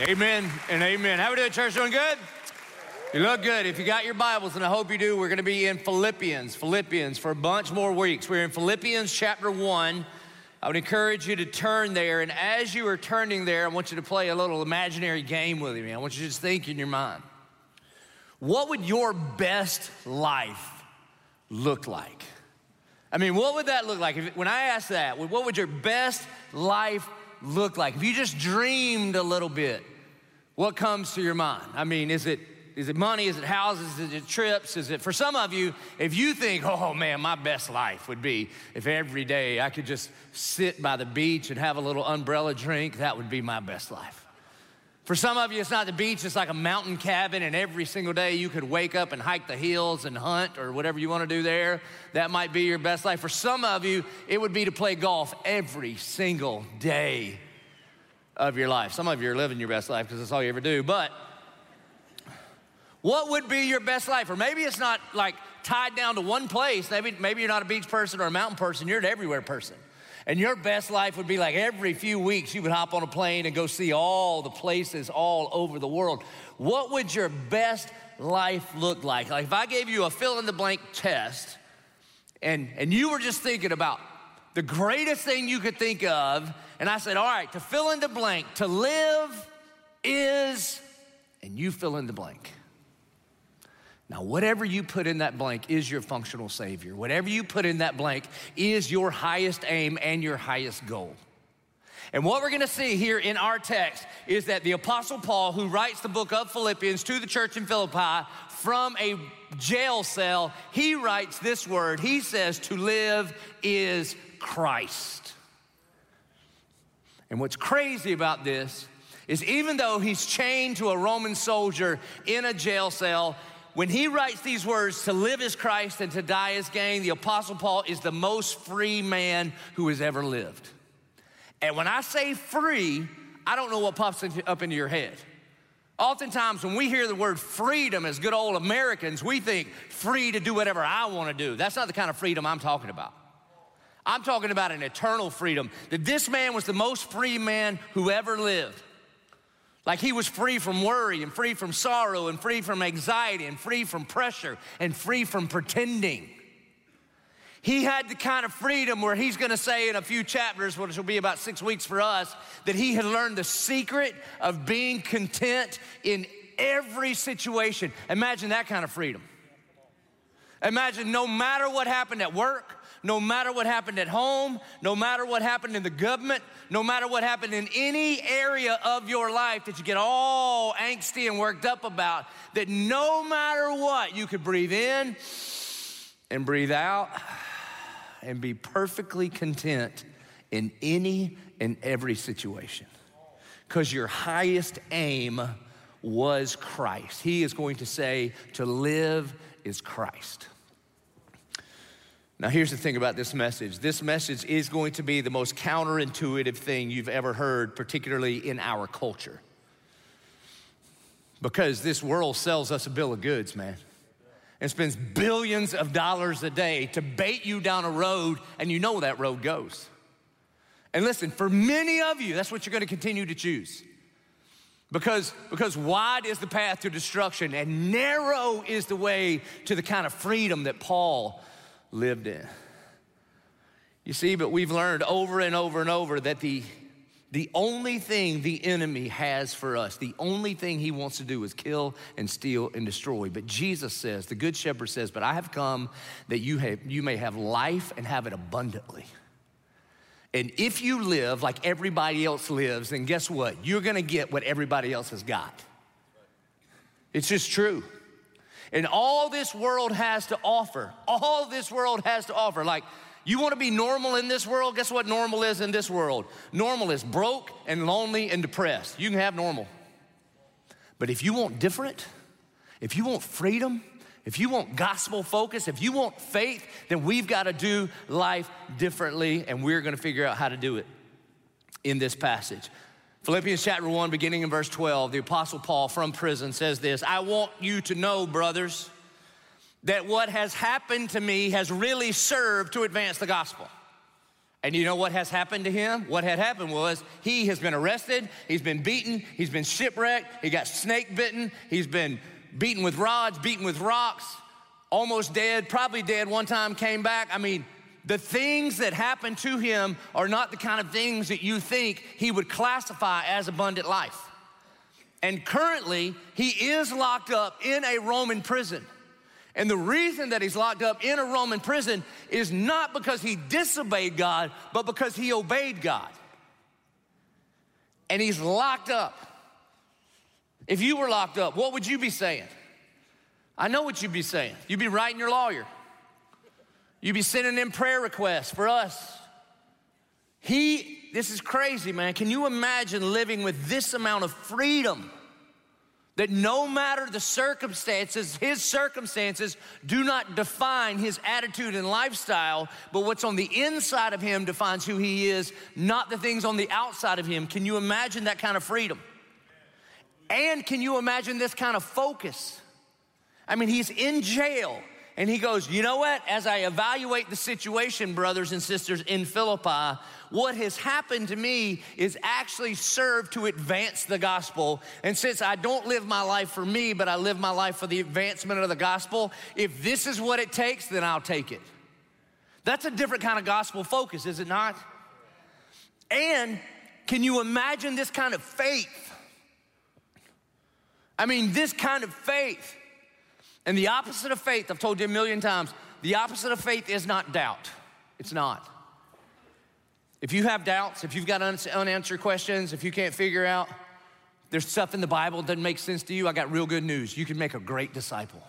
Amen and amen. How we doing, church? Doing good? You look good. If you got your Bibles, and I hope you do, we're going to be in Philippians for a bunch more weeks. We're in Philippians chapter 1. I would encourage you to turn there, and as you are turning there, I want you to play a little imaginary game with me. I want you to just think in your mind. What would your best life look like? I mean, what would that look like? When I asked that, what would your best life look like? If you just dreamed a little bit, what comes to your mind? I mean, is it money? Is it houses? Is it trips? Is it, for some of you, if you think, oh man, my best life would be if every day I could just sit by the beach and have a little umbrella drink, that would be my best life. For some of you, it's not the beach, it's like a mountain cabin, and every single day you could wake up and hike the hills and hunt or whatever you want to do there. That might be your best life. For some of you, it would be to play golf every single day of your life. Some of you are living your best life because that's all you ever do, but what would be your best life? Or maybe it's not like tied down to one place. Maybe you're not a beach person or a mountain person. You're an everywhere person. And your best life would be like every few weeks you would hop on a plane and go see all the places all over the world. What would your best life look like? Like if I gave you a fill-in-the-blank test and you were just thinking about the greatest thing you could think of, and I said, all right, to fill in the blank, to live is, and you fill in the blank. Now, whatever you put in that blank is your functional savior. Whatever you put in that blank is your highest aim and your highest goal. And what we're gonna see here in our text is that the Apostle Paul, who writes the book of Philippians to the church in Philippi from a jail cell, he writes this word. He says, to live is Christ. And what's crazy about this is even though he's chained to a Roman soldier in a jail cell, when he writes these words, to live is Christ and to die is gain, the Apostle Paul is the most free man who has ever lived. And when I say free, I don't know what pops up into your head. Oftentimes when we hear the word freedom as good old Americans, we think free to do whatever I want to do. That's not the kind of freedom I'm talking about. I'm talking about an eternal freedom, that this man was the most free man who ever lived. Like he was free from worry and free from sorrow and free from anxiety and free from pressure and free from pretending. He had the kind of freedom where he's gonna say in a few chapters, which will be about 6 weeks for us, that he had learned the secret of being content in every situation. Imagine that kind of freedom. Imagine no matter what happened at work, no matter what happened at home, no matter what happened in the government, no matter what happened in any area of your life that you get all angsty and worked up about, that no matter what, you could breathe in and breathe out and be perfectly content in any and every situation. Because your highest aim was Christ. He is going to say, to live is Christ. Now, here's the thing about this message. This message is going to be the most counterintuitive thing you've ever heard, particularly in our culture. Because this world sells us a bill of goods, man. And spends billions of dollars a day to bait you down a road, and you know where that road goes. And listen, for many of you, that's what you're gonna continue to choose. Because wide is the path to destruction, and narrow is the way to the kind of freedom that Paul lived in. You see, but we've learned over and over and over that the only thing the enemy has for us, the only thing he wants to do is kill and steal and destroy. But Jesus says, the Good Shepherd says, but I have come that you may have life and have it abundantly. And if you live like everybody else lives, then guess what? You're gonna get what everybody else has got. It's just true. And all this world has to offer, like you wanna be normal in this world? Guess what normal is in this world? Normal is broke and lonely and depressed. You can have normal. But if you want different, if you want freedom, if you want gospel focus, if you want faith, then we've gotta do life differently, and we're gonna figure out how to do it in this passage. Philippians chapter 1, beginning in verse 12, the Apostle Paul from prison says this, I want you to know, brothers, that what has happened to me has really served to advance the gospel. And you know what has happened to him? What had happened was he has been arrested, he's been beaten, he's been shipwrecked, he got snake bitten, he's been beaten with rods, beaten with rocks, almost dead, probably dead one time, came back. I mean, the things that happened to him are not the kind of things that you think he would classify as abundant life. And currently, he is locked up in a Roman prison. And the reason that he's locked up in a Roman prison is not because he disobeyed God, but because he obeyed God. And he's locked up. If you were locked up, what would you be saying? I know what you'd be saying. You'd be writing your lawyer. You'd be sending in prayer requests for us. This is crazy, man. Can you imagine living with this amount of freedom? That no matter the circumstances, his circumstances do not define his attitude and lifestyle, but what's on the inside of him defines who he is, not the things on the outside of him. Can you imagine that kind of freedom? And can you imagine this kind of focus? I mean, he's in jail, and he goes, you know what? As I evaluate the situation, brothers and sisters in Philippi, what has happened to me is actually served to advance the gospel. And since I don't live my life for me, but I live my life for the advancement of the gospel, if this is what it takes, then I'll take it. That's a different kind of gospel focus, is it not? And can you imagine this kind of faith? I mean, this kind of faith. And the opposite of faith, I've told you a million times, the opposite of faith is not doubt. It's not. If you have doubts, if you've got unanswered questions, if you can't figure out, there's stuff in the Bible that doesn't make sense to you, I got real good news. You can make a great disciple.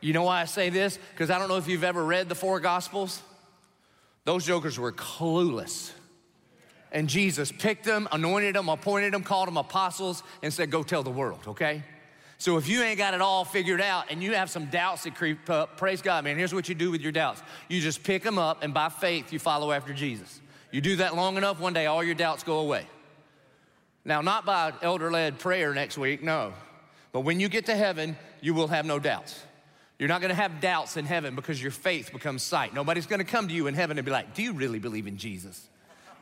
You know why I say this? Because I don't know if you've ever read the four Gospels. Those jokers were clueless. And Jesus picked them, anointed them, appointed them, called them apostles, and said, go tell the world, okay? So if you ain't got it all figured out and you have some doubts that creep up, praise God, man, here's what you do with your doubts. You just pick them up, and by faith, you follow after Jesus. You do that long enough, one day all your doubts go away. Now, not by elder-led prayer next week, no. But when you get to heaven, you will have no doubts. You're not gonna have doubts in heaven because your faith becomes sight. Nobody's gonna come to you in heaven and be like, do you really believe in Jesus?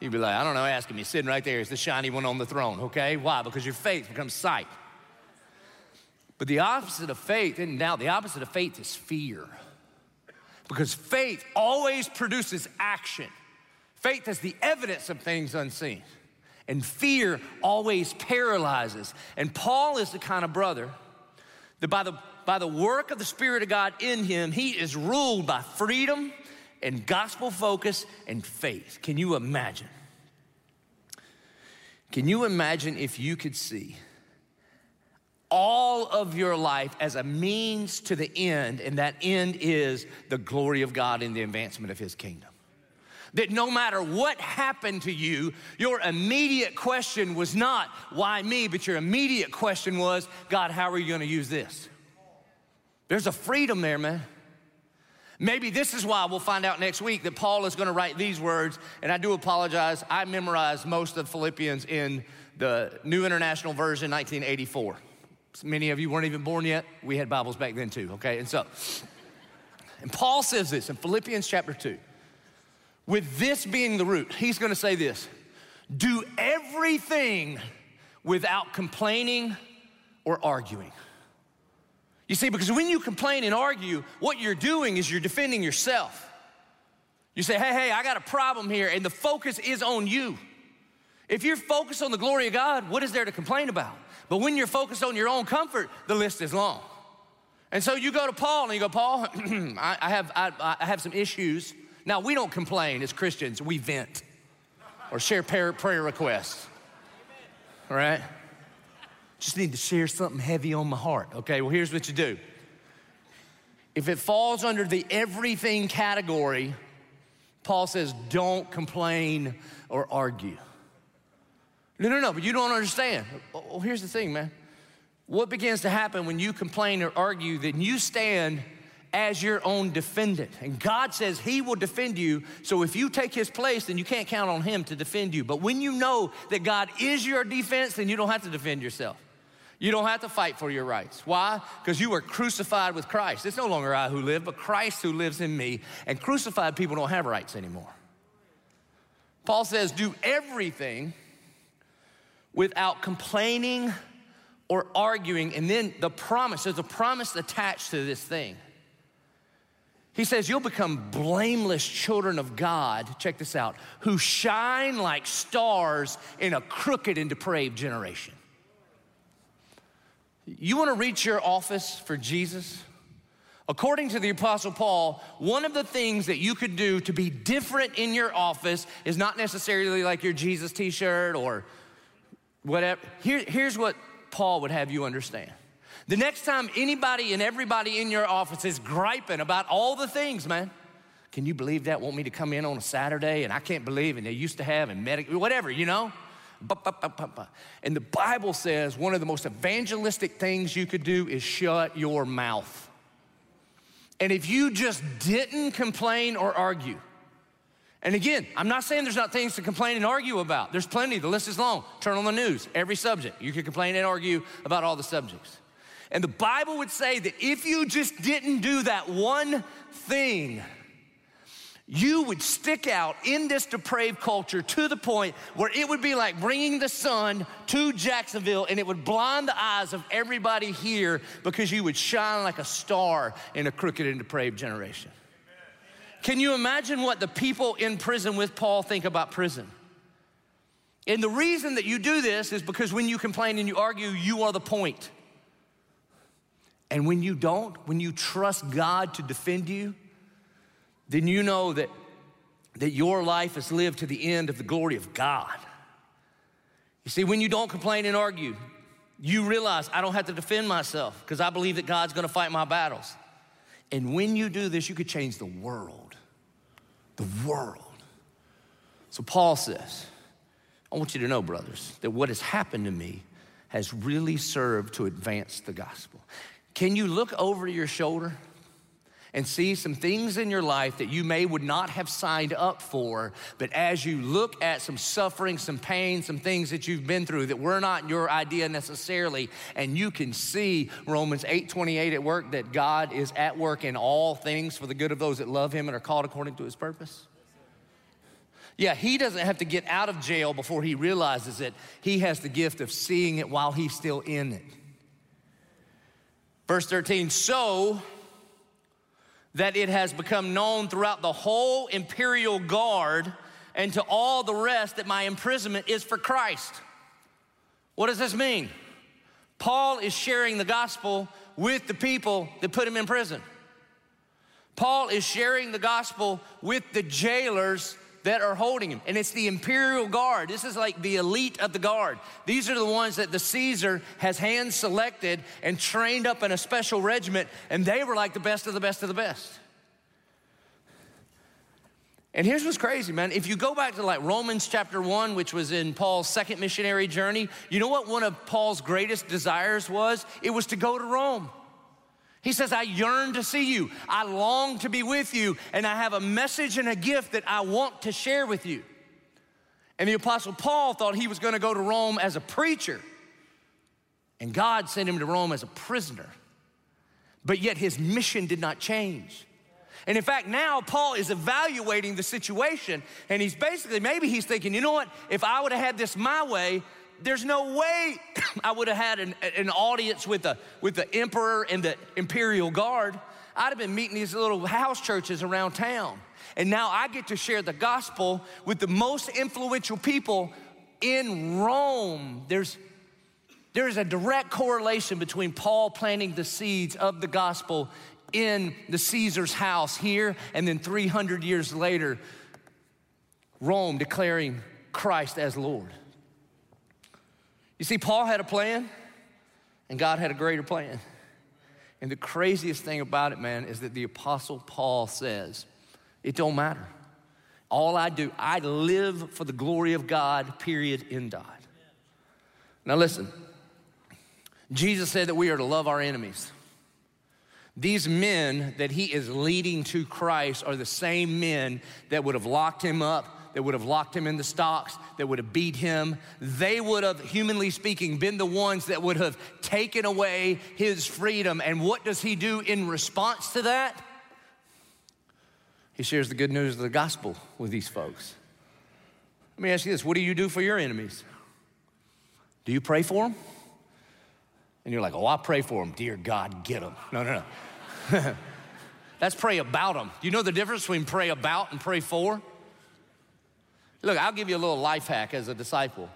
You'd be like, I don't know, ask him. He's sitting right there. He's the shiny one on the throne, okay? Why? Because your faith becomes sight. But the opposite of faith isn't doubt. The opposite of faith is fear. Because faith always produces action. Faith is the evidence of things unseen. And fear always paralyzes. And Paul is the kind of brother that by the work of the Spirit of God in him, he is ruled by freedom and gospel focus and faith. Can you imagine? Can you imagine if you could see all of your life as a means to the end, and that end is the glory of God and the advancement of his kingdom? That no matter what happened to you, your immediate question was not, why me? But your immediate question was, God, how are you gonna use this? There's a freedom there, man. Maybe this is why we'll find out next week that Paul is gonna write these words, and I do apologize, I memorized most of Philippians in the New International Version, 1984. Many of you weren't even born yet. We had Bibles back then too, okay? And Paul says this in Philippians chapter 2. With this being the root, he's gonna say this: do everything without complaining or arguing. You see, because when you complain and argue, what you're doing is you're defending yourself. You say, hey, I got a problem here, and the focus is on you. If you're focused on the glory of God, what is there to complain about? But when you're focused on your own comfort, the list is long. And so you go to Paul and you go, Paul, I have some issues. Now, we don't complain as Christians. We vent or share prayer requests, all right? Just need to share something heavy on my heart. Okay, well, here's what you do. If it falls under the everything category, Paul says, don't complain or argue. No, but you don't understand. Well, here's the thing, man. What begins to happen when you complain or argue, then you stand as your own defendant. And God says he will defend you, so if you take his place, then you can't count on him to defend you. But when you know that God is your defense, then you don't have to defend yourself. You don't have to fight for your rights. Why? Because you were crucified with Christ. It's no longer I who live, but Christ who lives in me. And crucified people don't have rights anymore. Paul says, do everything without complaining or arguing. And then the promise, there's a promise attached to this thing. He says, you'll become blameless children of God, check this out, who shine like stars in a crooked and depraved generation. You want to reach your office for Jesus? According to the Apostle Paul, one of the things that you could do to be different in your office is not necessarily like your Jesus t-shirt or whatever. Here's what Paul would have you understand. The next time anybody and everybody in your office is griping about all the things, man, can you believe that? Want me to come in on a Saturday and I can't believe and they used to have and whatever, you know? And the Bible says one of the most evangelistic things you could do is shut your mouth. And if you just didn't complain or argue, and again, I'm not saying there's not things to complain and argue about. There's plenty, the list is long. Turn on the news, every subject. You can complain and argue about all the subjects. And the Bible would say that if you just didn't do that one thing, you would stick out in this depraved culture to the point where it would be like bringing the sun to Jacksonville and it would blind the eyes of everybody here because you would shine like a star in a crooked and depraved generation. Amen. Can you imagine what the people in prison with Paul think about prison? And the reason that you do this is because when you complain and you argue, you are the point. And when you don't, when you trust God to defend you, then you know that your life is lived to the end of the glory of God. You see, when you don't complain and argue, you realize I don't have to defend myself because I believe that God's gonna fight my battles. And when you do this, you could change the world, the world. So Paul says, I want you to know, brothers, that what has happened to me has really served to advance the gospel. Can you look over your shoulder and see some things in your life that you may would not have signed up for, but as you look at some suffering, some pain, some things that you've been through that were not your idea necessarily, and you can see Romans 8:28 at work, that God is at work in all things for the good of those that love him and are called according to his purpose? Yeah, he doesn't have to get out of jail before he realizes it. He has the gift of seeing it while he's still in it. Verse 13, so that it has become known throughout the whole imperial guard and to all the rest that my imprisonment is for Christ. What does this mean? Paul is sharing the gospel with the people that put him in prison. Paul is sharing the gospel with the jailers that are holding him, and it's the imperial guard. This is like the elite of the guard. These are the ones that the Caesar has hand selected and trained up in a special regiment, and they were like the best of the best of the best. And here's what's crazy, man. If you go back to like Romans chapter 1, which was in Paul's second missionary journey, you know what one of Paul's greatest desires was? It was to go to Rome. He says, I yearn to see you, I long to be with you, and I have a message and a gift that I want to share with you. And the Apostle Paul thought he was gonna go to Rome as a preacher, and God sent him to Rome as a prisoner, but yet his mission did not change. And in fact, now Paul is evaluating the situation, and he's basically, maybe he's thinking, you know what, if I would've had this my way, there's no way I would have had an audience with the emperor and the imperial guard. I'd have been meeting these little house churches around town. And now I get to share the gospel with the most influential people in Rome. There's a direct correlation between Paul planting the seeds of the gospel in the Caesar's house here, and then 300 years later, Rome declaring Christ as Lord. You see, Paul had a plan, and God had a greater plan. And the craziest thing about it, man, is that the Apostle Paul says, it don't matter. All I do, I live for the glory of God, period, end dot. Now listen, Jesus said that we are to love our enemies. These men that he is leading to Christ are the same men that would have locked him up, that would have locked him in the stocks, that would have beat him. They would have, humanly speaking, been the ones that would have taken away his freedom. And what does he do in response to that? He shares the good news of the gospel with these folks. Let me ask you this, what do you do for your enemies? Do you pray for them? And you're like, oh, I pray for them. Dear God, get them. No. That's pray about them. Do you know the difference between pray about and pray for? Look, I'll give you a little life hack as a disciple.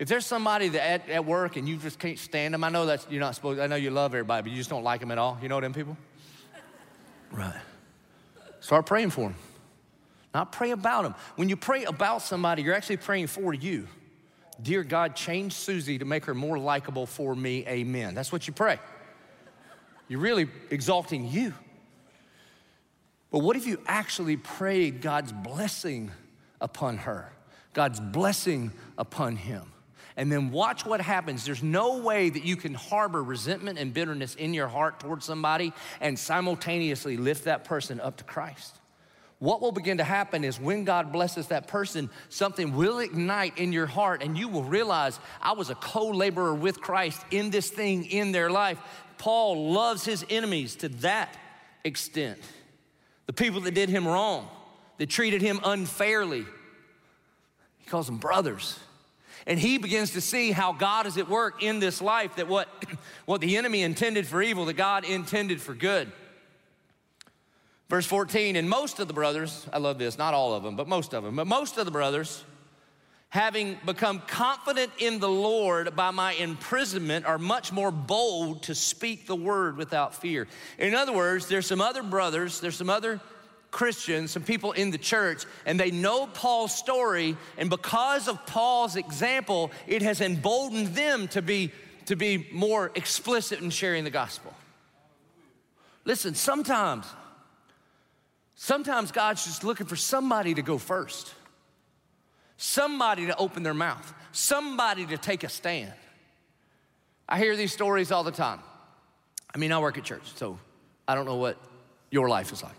If there's somebody that at work and you just can't stand them, I know that's, you're not supposed, I know you love everybody, but you just don't like them at all. You know them people? Right. Start praying for them. Not pray about them. When you pray about somebody, you're actually praying for you. Dear God, change Susie to make her more likable for me, amen. That's what you pray. You're really exalting you. But what if you actually prayed God's blessing upon her, God's blessing upon him? And then watch what happens. There's no way that you can harbor resentment and bitterness in your heart towards somebody and simultaneously lift that person up to Christ. What will begin to happen is when God blesses that person, something will ignite in your heart and you will realize I was a co-laborer with Christ in this thing in their life. Paul loves his enemies to that extent. The people that did him wrong, that treated him unfairly, he calls them brothers. And he begins to see how God is at work in this life, that what the enemy intended for evil, that God intended for good. Verse 14, and most of the brothers, I love this, not all of them, but most of them, having become confident in the Lord by my imprisonment, are much more bold to speak the word without fear. In other words, there's some other brothers, there's some other Christians, some people in the church, and they know Paul's story, and because of Paul's example, it has emboldened them to be more explicit in sharing the gospel. Listen, sometimes God's just looking for somebody to go first, somebody to open their mouth, somebody to take a stand. I hear these stories all the time. I mean, I work at church, so I don't know what your life is like.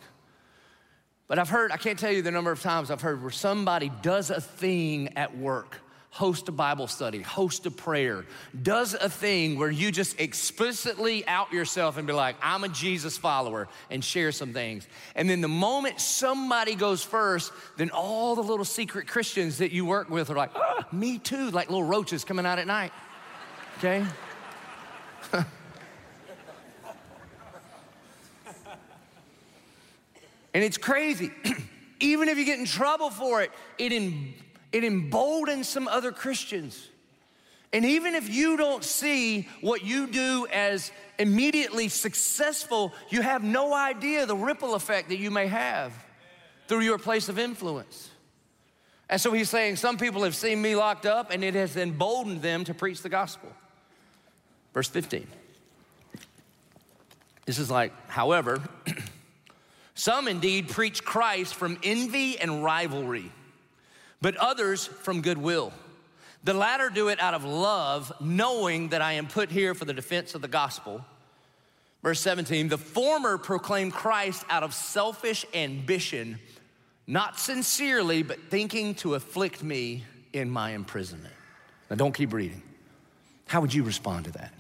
But I've heard, I can't tell you the number of times I've heard where somebody does a thing at work, host a Bible study, host a prayer, does a thing where you just explicitly out yourself and be like, I'm a Jesus follower, and share some things. And then the moment somebody goes first, then all the little secret Christians that you work with are like, ah, me too, like little roaches coming out at night, okay? And it's crazy. Even if you get in trouble for it, it emboldens some other Christians. And even if you don't see what you do as immediately successful, you have no idea the ripple effect that you may have through your place of influence. And so he's saying, some people have seen me locked up and it has emboldened them to preach the gospel. Verse 15. This is like, however, some indeed preach Christ from envy and rivalry, but others from goodwill. The latter do it out of love, knowing that I am put here for the defense of the gospel. Verse 17, the former proclaim Christ out of selfish ambition, not sincerely, but thinking to afflict me in my imprisonment. Now don't keep reading. How would you respond to that?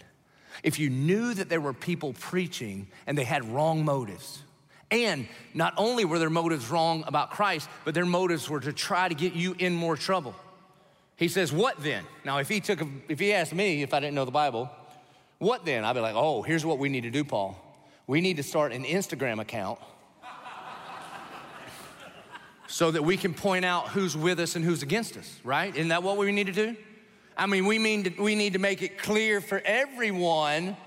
If you knew that there were people preaching and they had wrong motives, and not only were their motives wrong about Christ, but their motives were to try to get you in more trouble. He says, what then? Now, if he asked me if I didn't know the Bible, what then? I'd be like, oh, here's what we need to do, Paul. We need to start an Instagram account so that we can point out who's with us and who's against us, right? Isn't that what we need to do? I mean, we need to make it clear for everyone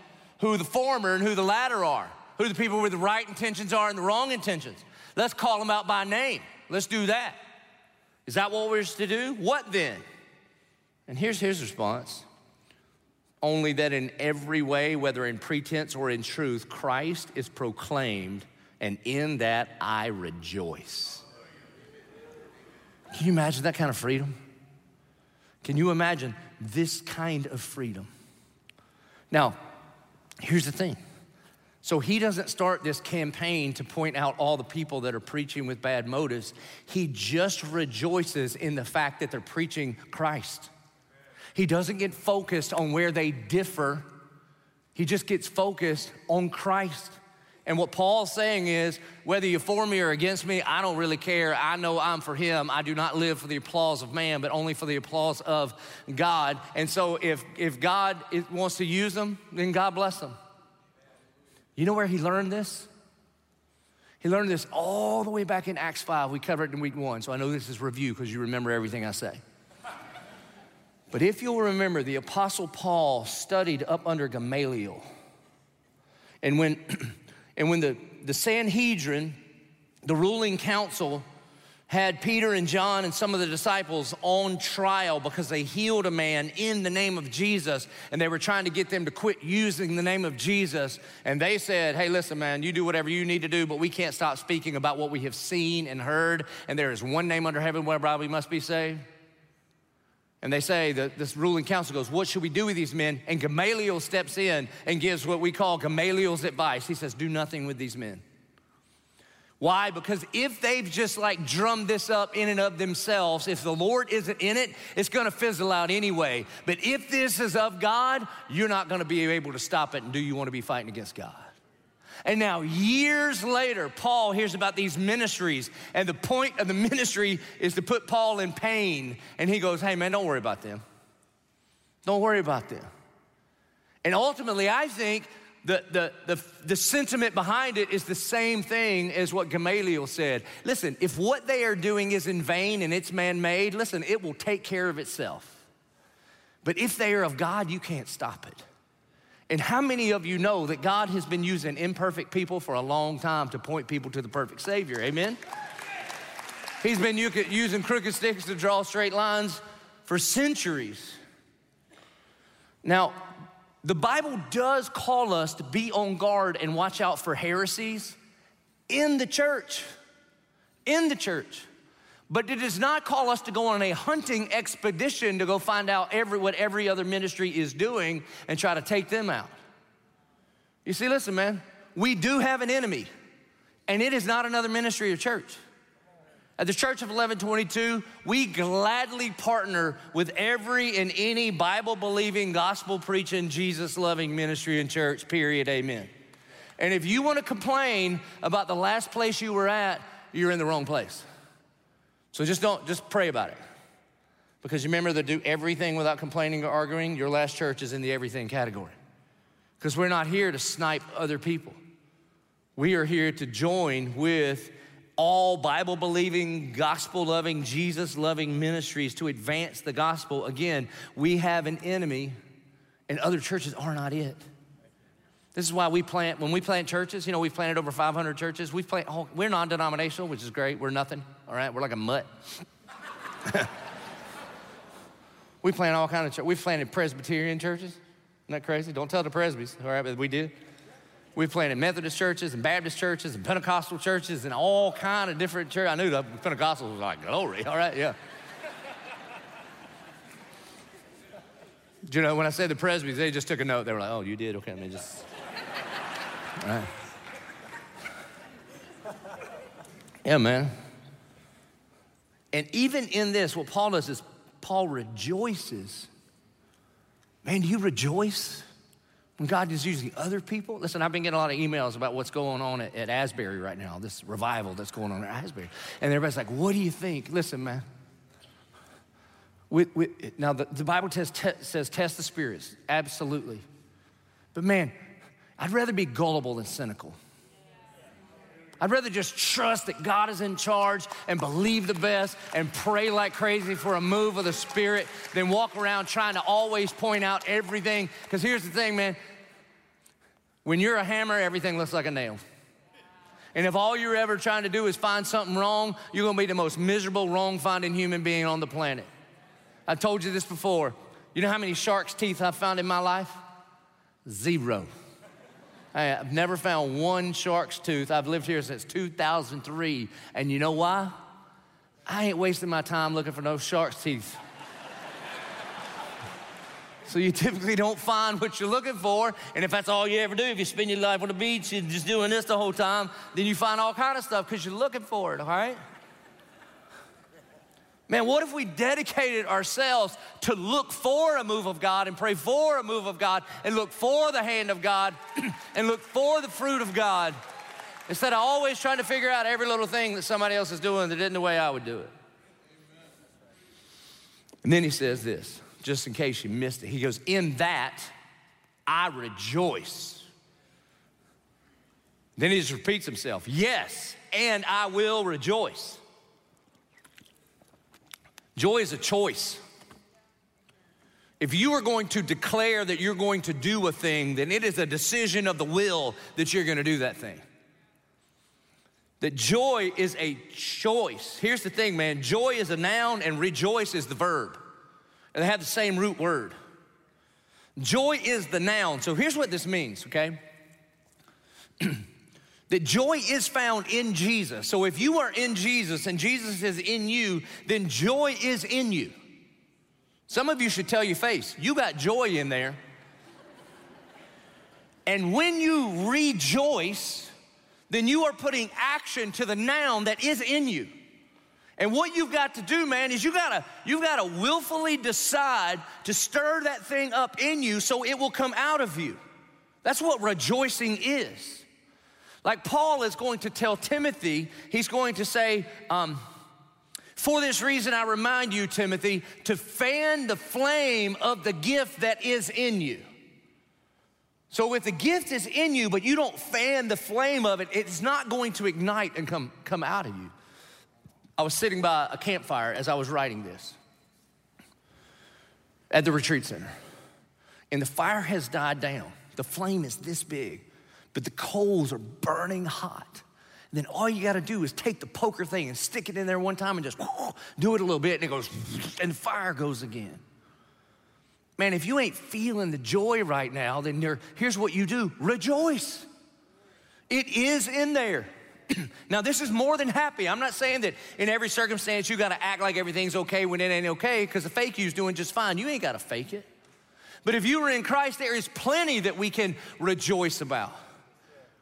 who the former and who the latter are, who the people with the right intentions are and the wrong intentions. Let's call them out by name. Let's do that. Is that what we're to do? What then? And here's his response. Only that in every way, whether in pretense or in truth, Christ is proclaimed, and in that I rejoice. Can you imagine that kind of freedom? Can you imagine this kind of freedom? Now, here's the thing. So he doesn't start this campaign to point out all the people that are preaching with bad motives. He just rejoices in the fact that they're preaching Christ. He doesn't get focused on where they differ. He just gets focused on Christ And what Paul's saying is, whether you're for me or against me, I don't really care. I know I'm for him. I do not live for the applause of man, but only for the applause of God. And so if God wants to use them, then God bless them. You know where he learned this? He learned this all the way back in Acts 5. We covered it in week 1, so I know this is review because you remember everything I say. But if you'll remember, the Apostle Paul studied up under Gamaliel. And when the Sanhedrin, the ruling council, had Peter and John and some of the disciples on trial because they healed a man in the name of Jesus, and they were trying to get them to quit using the name of Jesus, and they said, hey, listen, man, you do whatever you need to do, but we can't stop speaking about what we have seen and heard, and there is one name under heaven whereby we must be saved. And they say, that this ruling council goes, what should we do with these men? And Gamaliel steps in and gives what we call Gamaliel's advice. He says, do nothing with these men. Why? Because if they've just like drummed this up in and of themselves, if the Lord isn't in it, it's gonna fizzle out anyway. But if this is of God, you're not gonna be able to stop it, and do you wanna be fighting against God? And now years later, Paul hears about these ministries, and the point of the ministry is to put Paul in pain. And he goes, hey man, don't worry about them. Don't worry about them. And ultimately, I think the sentiment behind it is the same thing as what Gamaliel said. Listen, if what they are doing is in vain and it's man-made, listen, it will take care of itself. But if they are of God, you can't stop it. And how many of you know that God has been using imperfect people for a long time to point people to the perfect Savior, amen? He's been using crooked sticks to draw straight lines for centuries. Now, the Bible does call us to be on guard and watch out for heresies in the church. But it does not call us to go on a hunting expedition to go find out what every other ministry is doing and try to take them out. You see, listen, man, we do have an enemy, and it is not another ministry or church. At the Church of 1122, we gladly partner with every and any Bible-believing, gospel-preaching, Jesus-loving ministry and church, period, amen. And if you want to complain about the last place you were at, you're in the wrong place. So just pray about it. Because you remember, to do everything without complaining or arguing, your last church is in the everything category. Because we're not here to snipe other people. We are here to join with all Bible-believing, gospel-loving, Jesus-loving ministries to advance the gospel. Again, we have an enemy, and other churches are not it. This is why when we plant churches, you know, we've planted over 500 churches. We're non-denominational, which is great. We're nothing, all right? We're like a mutt. We plant all kinds of churches. We've planted Presbyterian churches. Isn't that crazy? Don't tell the Presbys, all right, but we do. We've planted Methodist churches and Baptist churches and Pentecostal churches and all kind of different churches. I knew the Pentecostals was like, glory, all right, yeah. Do you know, when I said the Presbys, they just took a note. They were like, oh, you did? Okay, I mean, just, all right. Yeah, man. And even in this, what Paul does is Paul rejoices. Man, do you rejoice when God is using other people? Listen, I've been getting a lot of emails about what's going on at Asbury right now, this revival that's going on at Asbury. And everybody's like, what do you think? Listen, man. Now, the Bible says test the spirits, absolutely. But man, I'd rather be gullible than cynical. I'd rather just trust that God is in charge and believe the best and pray like crazy for a move of the Spirit than walk around trying to always point out everything. Because here's the thing, man. When you're a hammer, everything looks like a nail. And if all you're ever trying to do is find something wrong, you're going to be the most miserable, wrong-finding human being on the planet. I've told you this before. You know how many shark's teeth I've found in my life? Zero. I've never found one shark's tooth. I've lived here since 2003, and you know why? I ain't wasting my time looking for no shark's teeth. So you typically don't find what you're looking for, and if that's all you ever do, if you spend your life on the beach and just doing this the whole time, then you find all kind of stuff because you're looking for it, all right? Man, what if we dedicated ourselves to look for a move of God and pray for a move of God and look for the hand of God and look for the fruit of God instead of always trying to figure out every little thing that somebody else is doing that isn't the way I would do it. And then he says this, just in case you missed it. He goes, in that I rejoice. Then he just repeats himself. Yes, and I will rejoice. Joy is a choice. If you are going to declare that you're going to do a thing, then it is a decision of the will that you're going to do that thing. That joy is a choice. Here's the thing, man. Joy is a noun and rejoice is the verb. And they have the same root word. Joy is the noun. So here's what this means, okay? That joy is found in Jesus. So if you are in Jesus and Jesus is in you, then joy is in you. Some of you should tell your face, you got joy in there. And when you rejoice, then you are putting action to the noun that is in you. And what you've got to do, man, is you've got to willfully decide to stir that thing up in you so it will come out of you. That's what rejoicing is. Like Paul is going to tell Timothy, he's going to say, for this reason I remind you, Timothy, to fan the flame of the gift that is in you. So if the gift is in you, but you don't fan the flame of it, it's not going to ignite and come out of you. I was sitting by a campfire as I was writing this at the retreat center. And the fire has died down. The flame is this big, but the coals are burning hot. And then all you gotta do is take the poker thing and stick it in there one time and just do it a little bit, and it goes, and the fire goes again. Man, if you ain't feeling the joy right now, then here's what you do, rejoice. It is in there. Now, this is more than happy. I'm not saying that in every circumstance you gotta act like everything's okay when it ain't okay, because the fake you's doing just fine. You ain't gotta fake it. But if you were in Christ, there is plenty that we can rejoice about.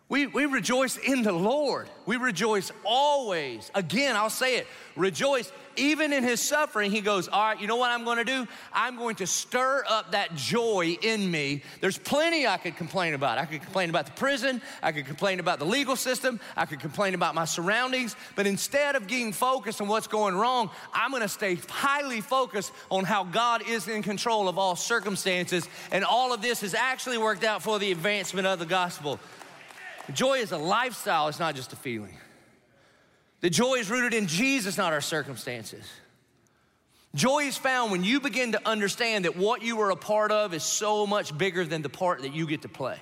We rejoice in the Lord. We rejoice always. Again, I'll say it, rejoice. Even in his suffering, he goes, all right, you know what I'm gonna do? I'm going to stir up that joy in me. There's plenty I could complain about. I could complain about the prison. I could complain about the legal system. I could complain about my surroundings. But instead of getting focused on what's going wrong, I'm gonna stay highly focused on how God is in control of all circumstances. And all of this has actually worked out for the advancement of the gospel. Joy is a lifestyle, it's not just a feeling. The joy is rooted in Jesus, not our circumstances. Joy is found when you begin to understand that what you are a part of is so much bigger than the part that you get to play.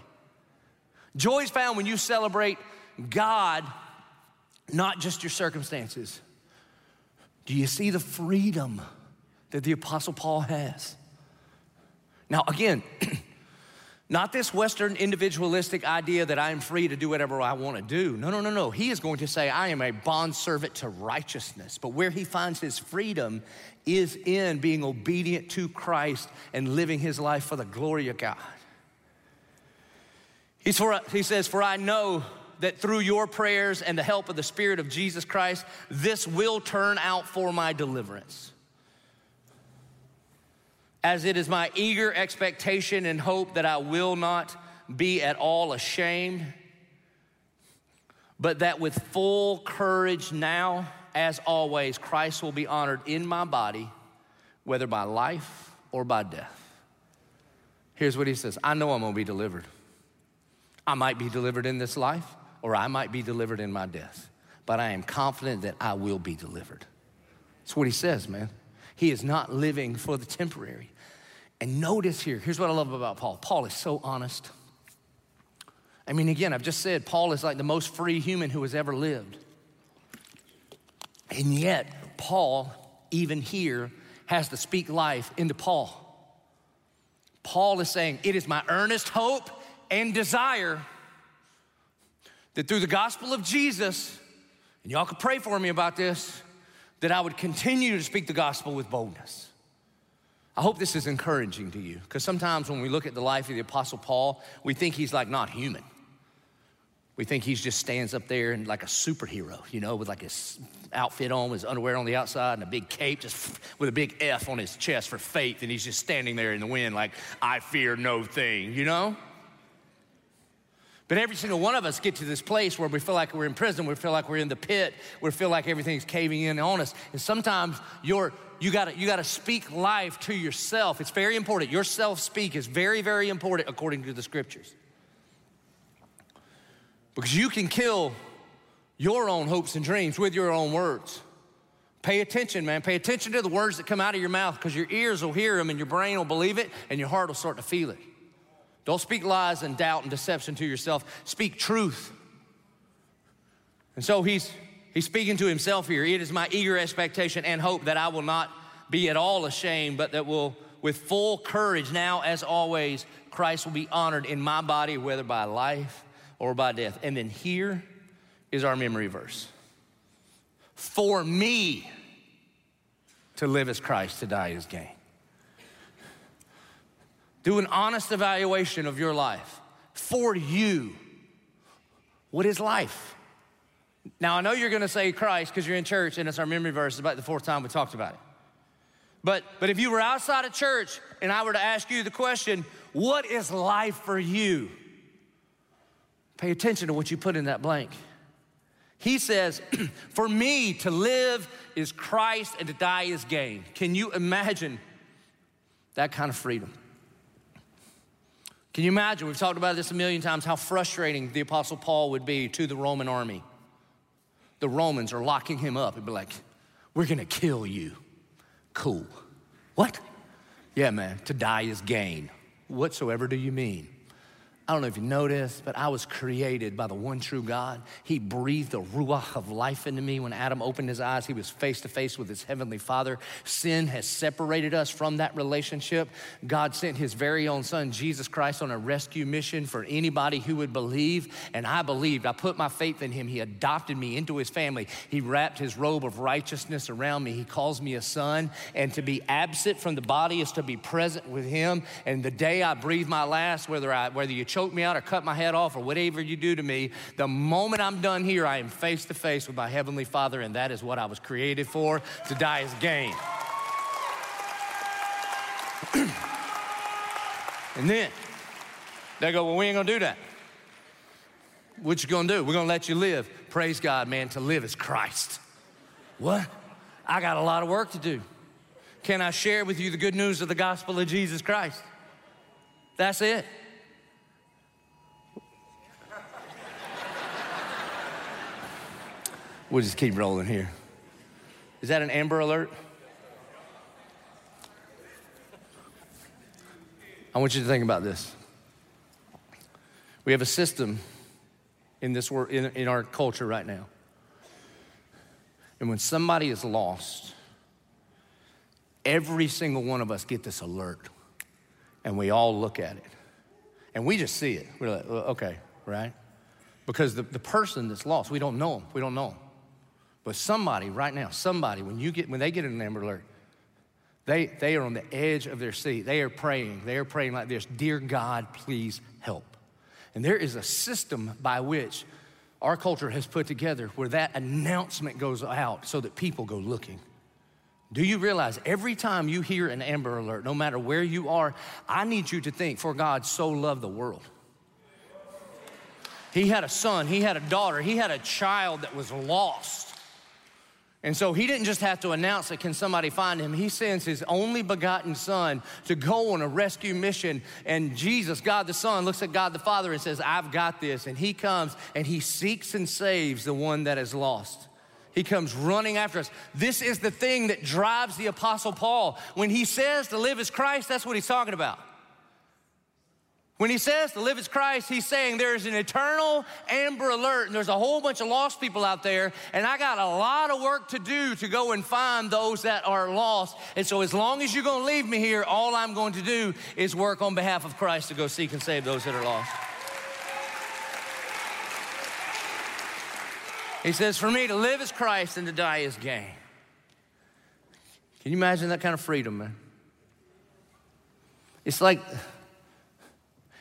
Joy is found when you celebrate God, not just your circumstances. Do you see the freedom that the Apostle Paul has? Now again, not this Western individualistic idea that I am free to do whatever I want to do. No. He is going to say, I am a bondservant to righteousness. But where he finds his freedom is in being obedient to Christ and living his life for the glory of God. He says, for I know that through your prayers and the help of the Spirit of Jesus Christ, this will turn out for my deliverance. As it is my eager expectation and hope that I will not be at all ashamed, but that with full courage now, as always, Christ will be honored in my body, whether by life or by death. Here's what he says, I know I'm gonna be delivered. I might be delivered in this life, or I might be delivered in my death, but I am confident that I will be delivered. That's what he says, man. He is not living for the temporary. And notice here's what I love about Paul. Paul is so honest. I mean, again, I've just said Paul is like the most free human who has ever lived. And yet, Paul, even here, has to speak life into Paul. Paul is saying, it is my earnest hope and desire that through the gospel of Jesus, and y'all can pray for me about this, that I would continue to speak the gospel with boldness. I hope this is encouraging to you, because sometimes when we look at the life of the Apostle Paul, we think he's like not human. We think he just stands up there and like a superhero, you know, with like his outfit on, his underwear on the outside and a big cape, just with a big F on his chest for faith, and he's just standing there in the wind like, I fear no thing, you know? But every single one of us get to this place where we feel like we're in prison, we feel like we're in the pit, we feel like everything's caving in on us. And sometimes you gotta speak life to yourself. It's very important. Your self-speak is very, very important according to the scriptures. Because you can kill your own hopes and dreams with your own words. Pay attention, man. Pay attention to the words that come out of your mouth, because your ears will hear them and your brain will believe it and your heart will start to feel it. Don't speak lies and doubt and deception to yourself. Speak truth. And so he's speaking to himself here. It is my eager expectation and hope that I will not be at all ashamed, but that will, with full courage now as always, Christ will be honored in my body, whether by life or by death. And then here is our memory verse. For me to live is Christ, to die is gain. Do an honest evaluation of your life. For you, what is life? Now, I know you're gonna say Christ because you're in church and it's our memory verse. It's about the fourth time we talked about it. But if you were outside of church and I were to ask you the question, what is life for you? Pay attention to what you put in that blank. He says, for me to live is Christ and to die is gain. Can you imagine that kind of freedom? Can you imagine, we've talked about this a million times, how frustrating the Apostle Paul would be to the Roman army. The Romans are locking him up. He'd be like, we're gonna kill you. Cool. What? Yeah, man, to die is gain. Whatsoever do you mean? I don't know if you noticed, but I was created by the one true God. He breathed the ruach of life into me. When Adam opened his eyes, he was face to face with his heavenly Father. Sin has separated us from that relationship. God sent his very own son, Jesus Christ, on a rescue mission for anybody who would believe. And I believed. I put my faith in him. He adopted me into his family. He wrapped his robe of righteousness around me. He calls me a son. And to be absent from the body is to be present with him. And the day I breathe my last, whether you choke me out or cut my head off or whatever you do to me, the moment I'm done here, I am face to face with my heavenly Father, and that is what I was created for. To die is gain. And then they go, well, we ain't gonna do that. What you gonna do? We're gonna let you live. Praise God, man, to live is Christ. What? I got a lot of work to do. Can I share with you the good news of the gospel of Jesus Christ? That's it. We'll just keep rolling here. Is that an Amber Alert? I want you to think about this. We have a system in this world, in our culture right now. And when somebody is lost, every single one of us get this alert, and we all look at it, and we just see it. We're like, okay, right? Because the person that's lost, we don't know them. We don't know them. But somebody right now, when they get an Amber Alert, they are on the edge of their seat. They are praying like this, dear God, please help. And there is a system by which our culture has put together where that announcement goes out so that people go looking. Do you realize every time you hear an Amber Alert, no matter where you are, I need you to think, for God so loved the world. He had a son, he had a daughter, he had a child that was lost. And so he didn't just have to announce it, can somebody find him? He sends his only begotten son to go on a rescue mission, and Jesus, God the Son, looks at God the Father and says, I've got this. And he comes and he seeks and saves the one that is lost. He comes running after us. This is the thing that drives the Apostle Paul. When he says to live is Christ, that's what he's talking about. When he says to live is Christ, he's saying there is an eternal Amber Alert, and there's a whole bunch of lost people out there, and I got a lot of work to do to go and find those that are lost. And so as long as you're gonna leave me here, all I'm going to do is work on behalf of Christ to go seek and save those that are lost. He says, for me to live is Christ and to die is gain. Can you imagine that kind of freedom, man? It's like,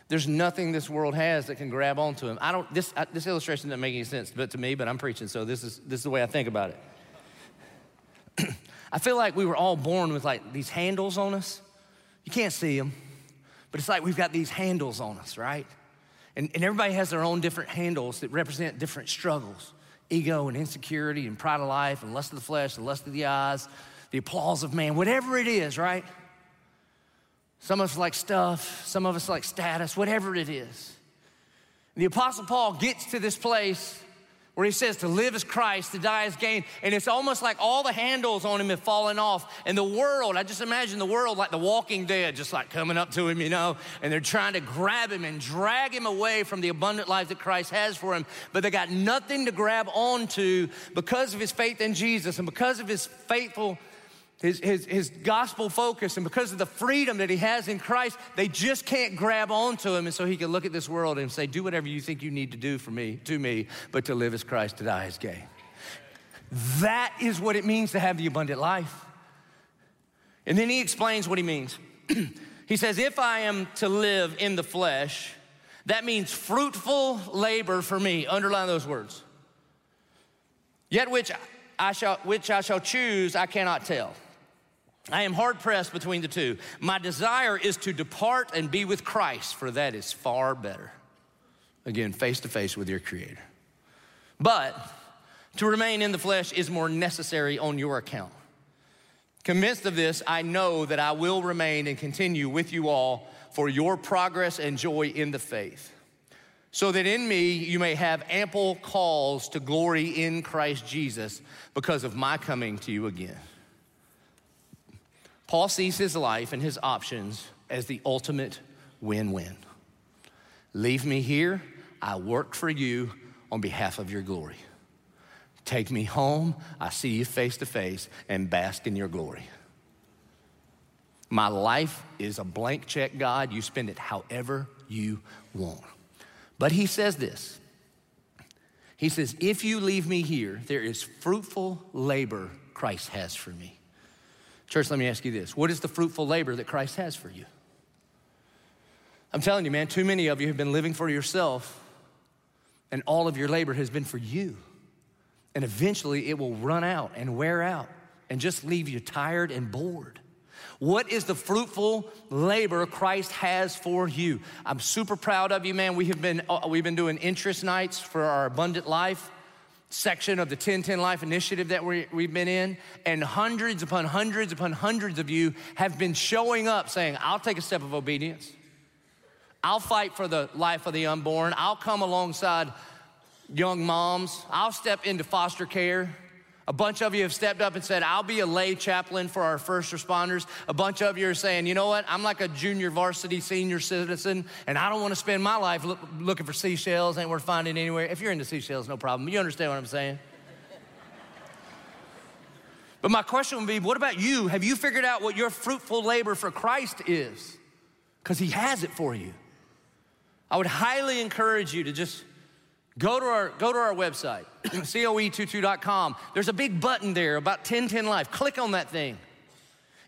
there's nothing this world has that can grab onto him. This illustration doesn't make any sense to me, but I'm preaching, so this is the way I think about it. I feel like we were all born with like these handles on us. You can't see them, but it's like we've got these handles on us, right? And everybody has their own different handles that represent different struggles. Ego and insecurity and pride of life and lust of the flesh and lust of the eyes, the applause of man, whatever it is, right? Some of us like stuff, some of us like status, whatever it is. And the Apostle Paul gets to this place where he says to live is Christ, to die is gain. And it's almost like all the handles on him have fallen off. And the world, I just imagine the world like the walking dead, just like coming up to him, you know, and they're trying to grab him and drag him away from the abundant life that Christ has for him. But they got nothing to grab onto because of his faith in Jesus and because of his faithful, his gospel focus and because of the freedom that he has in Christ, they just can't grab onto him. And so he can look at this world and say, do whatever you think you need to do for me, to me, but to live is Christ, to die is gain. That is what it means to have the abundant life. And then he explains what he means. He says, if I am to live in the flesh, that means fruitful labor for me. Underline those words. Yet which I shall choose, I cannot tell. I am hard pressed between the two. My desire is to depart and be with Christ, for that is far better. Again, face to face with your Creator. But to remain in the flesh is more necessary on your account. Convinced of this, I know that I will remain and continue with you all for your progress and joy in the faith, so that in me you may have ample cause to glory in Christ Jesus because of my coming to you again. Paul sees his life and his options as the ultimate win-win. Leave me here, I work for you on behalf of your glory. Take me home, I see you face to face and bask in your glory. My life is a blank check, God. You spend it however you want. But he says this, he says, if you leave me here, there is fruitful labor Christ has for me. Church, let me ask you this. What is the fruitful labor that Christ has for you? I'm telling you, man, too many of you have been living for yourself and all of your labor has been for you. And eventually it will run out and wear out and just leave you tired and bored. What is the fruitful labor Christ has for you? I'm super proud of you, man. We've been doing interest nights for our abundant life section of the 1010 Life Initiative that we've been in, and hundreds upon hundreds upon hundreds of you have been showing up saying, I'll take a step of obedience. I'll fight for the life of the unborn. I'll come alongside young moms. I'll step into foster care. A bunch of you have stepped up and said, I'll be a lay chaplain for our first responders. A bunch of you are saying, you know what? I'm like a junior varsity senior citizen, and I don't want to spend my life looking for seashells. Ain't worth finding anywhere. If you're into seashells, no problem. You understand what I'm saying? But my question would be, what about you? Have you figured out what your fruitful labor for Christ is? Because he has it for you. I would highly encourage you to just go to our website, coe22.com. There's a big button there about 1010 Life. Click on that thing.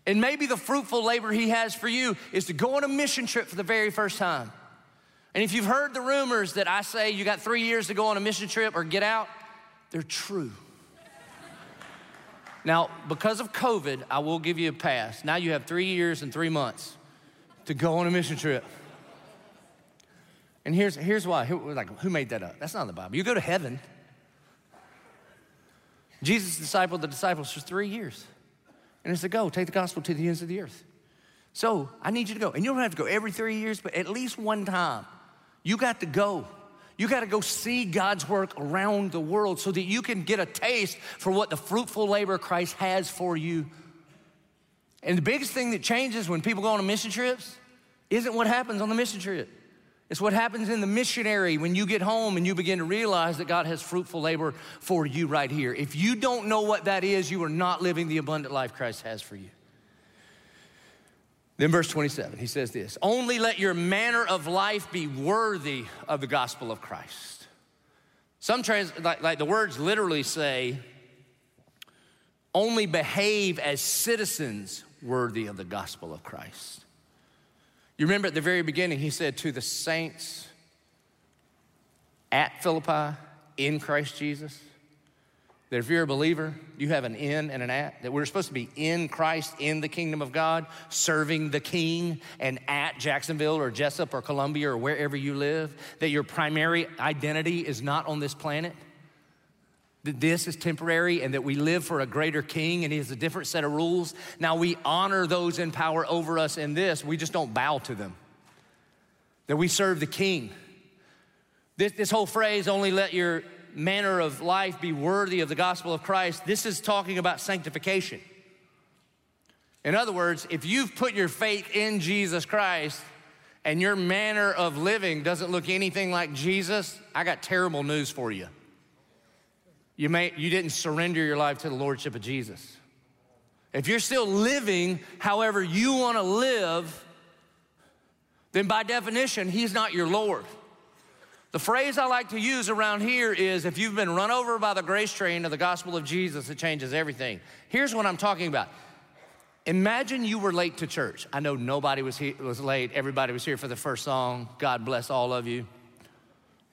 And maybe the fruitful labor he has for you is to go on a mission trip for the very first time. And if you've heard the rumors that I say you got 3 years to go on a mission trip or get out, they're true. Now, because of COVID, I will give you a pass. Now you have 3 years and 3 months to go on a mission trip. And here's why. Who made that up? That's not in the Bible. You go to heaven. Jesus discipled the disciples for 3 years. And it's a go. Take the gospel to the ends of the earth. So I need you to go. And you don't have to go every 3 years, but at least one time. You got to go. You got to go see God's work around the world so that you can get a taste for what the fruitful labor Christ has for you. And the biggest thing that changes when people go on mission trips isn't what happens on the mission trip. It's what happens in the missionary when you get home and you begin to realize that God has fruitful labor for you right here. If you don't know what that is, you are not living the abundant life Christ has for you. Then verse 27, he says this, only let your manner of life be worthy of the gospel of Christ. Some like the words literally say, only behave as citizens worthy of the gospel of Christ. You remember at the very beginning, he said to the saints at Philippi in Christ Jesus, That if you're a believer, you have an in and an at, that we're supposed to be in Christ, in the kingdom of God, serving the King, and at Jacksonville or Jessup or Columbia or wherever you live, that your primary identity is not on this planet, that this is temporary, and that we live for a greater King, and he has a different set of rules. Now, we honor those in power over us in this. We just don't bow to them, that we serve the King. This whole phrase, only let your manner of life be worthy of the gospel of Christ, this is talking about sanctification. In other words, if you've put your faith in Jesus Christ and your manner of living doesn't look anything like Jesus, I got terrible news for you. You didn't surrender your life to the lordship of Jesus. If you're still living however you want to live, then by definition, he's not your Lord. The phrase I like to use around here is, if you've been run over by the grace train of the gospel of Jesus, it changes everything. Here's what I'm talking about. Imagine you were late to church. I know nobody was late. Everybody was here for the first song. God bless all of you.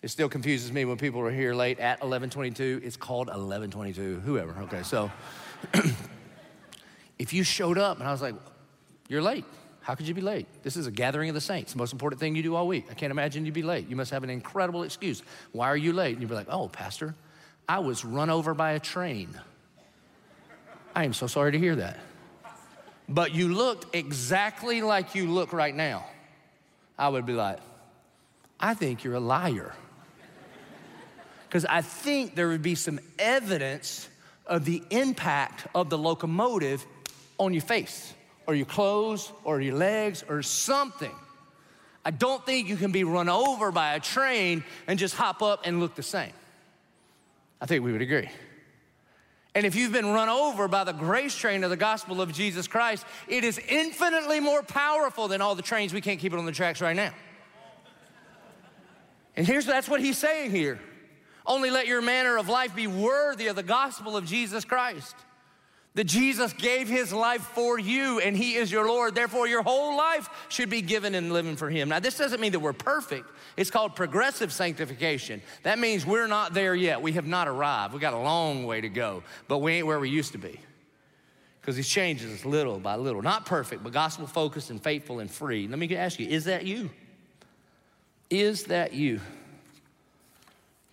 It still confuses me when people are here late at 11:22. It's called 11:22, whoever. Okay, so if you showed up and I was like, you're late. How could you be late? This is a gathering of the saints, the most important thing you do all week. I can't imagine you'd be late. You must have an incredible excuse. Why are you late? And you'd be like, oh, Pastor, I was run over by a train. I am so sorry to hear that. But you looked exactly like you look right now. I would be like, I think you're a liar. Because I think there would be some evidence of the impact of the locomotive on your face, or your clothes, or your legs, or something. I don't think you can be run over by a train and just hop up and look the same. I think we would agree. And if you've been run over by the grace train of the gospel of Jesus Christ, it is infinitely more powerful than all the trains. We can't keep it on the tracks right now. And that's what he's saying here. Only let your manner of life be worthy of the gospel of Jesus Christ. That Jesus gave his life for you and he is your Lord. Therefore, your whole life should be given and living for him. Now, this doesn't mean that we're perfect. It's called progressive sanctification. That means we're not there yet. We have not arrived. We got a long way to go, but we ain't where we used to be, because he's changing us little by little. Not perfect, but gospel-focused and faithful and free. Let me ask you, is that you? Is that you?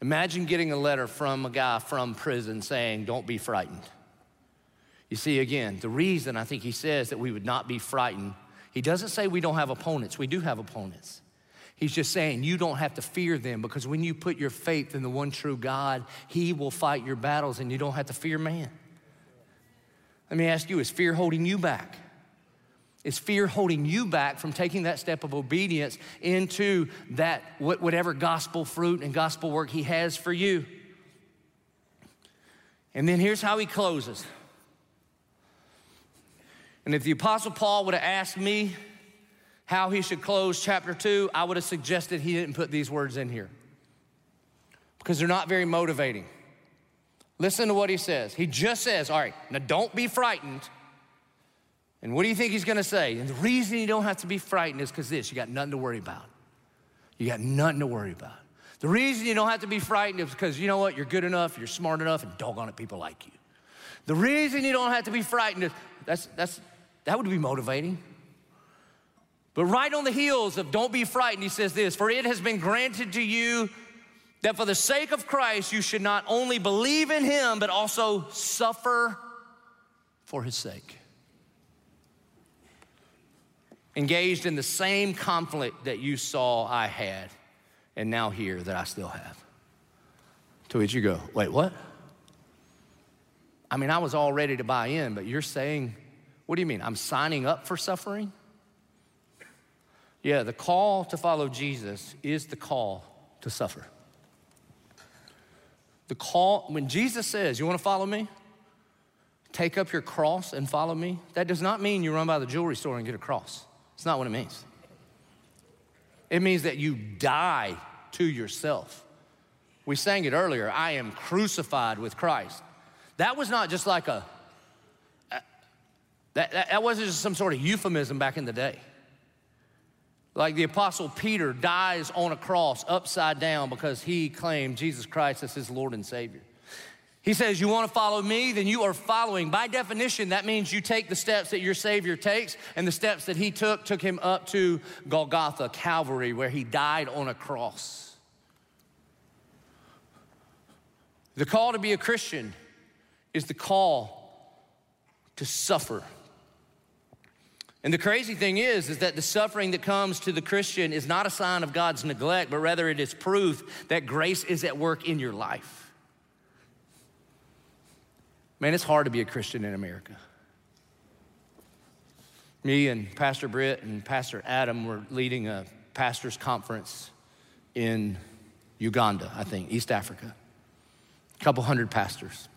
Imagine getting a letter from a guy from prison saying, don't be frightened. You see, again, the reason I think he says that we would not be frightened, he doesn't say we don't have opponents. We do have opponents. He's just saying you don't have to fear them, because when you put your faith in the one true God, he will fight your battles and you don't have to fear man. Let me ask you, is fear holding you back? Is fear holding you back from taking that step of obedience into that whatever gospel fruit and gospel work he has for you? And then here's how he closes. And if the Apostle Paul would have asked me how he should close chapter 2, I would have suggested he didn't put these words in here, because they're not very motivating. Listen to what he says. He just says, all right, now don't be frightened. And what do you think he's going to say? And the reason you don't have to be frightened is because you got nothing to worry about. You got nothing to worry about. The reason you don't have to be frightened is because, you know what, you're good enough, you're smart enough, and doggone it, people like you. The reason you don't have to be frightened is that would be motivating. But right on the heels of don't be frightened, he says this, for it has been granted to you that for the sake of Christ, you should not only believe in him, but also suffer for his sake. Engaged in the same conflict that you saw I had, and now hear that I still have. To which you go, wait, what? I mean, I was all ready to buy in, but you're saying, what do you mean? I'm signing up for suffering? Yeah, the call to follow Jesus is the call to suffer. The call, when Jesus says, you want to follow me? take up your cross and follow me, that does not mean you run by the jewelry store and get a cross. It's not what it means. It means that you die to yourself. We sang it earlier, I am crucified with Christ. That was not just like a, that wasn't just some sort of euphemism back in the day. Like the Apostle Peter dies on a cross upside down because he claimed Jesus Christ as his Lord and Savior. He says, you want to follow me? Then you are following. By definition, that means you take the steps that your Savior takes, and the steps that he took him up to Golgotha, Calvary, where he died on a cross. The call to be a Christian is the call to suffer. And the crazy thing is that the suffering that comes to the Christian is not a sign of God's neglect, but rather it is proof that grace is at work in your life. Man, it's hard to be a Christian in America. Me and Pastor Britt and Pastor Adam were leading a pastor's conference in Uganda, I think, East Africa. A couple hundred pastors.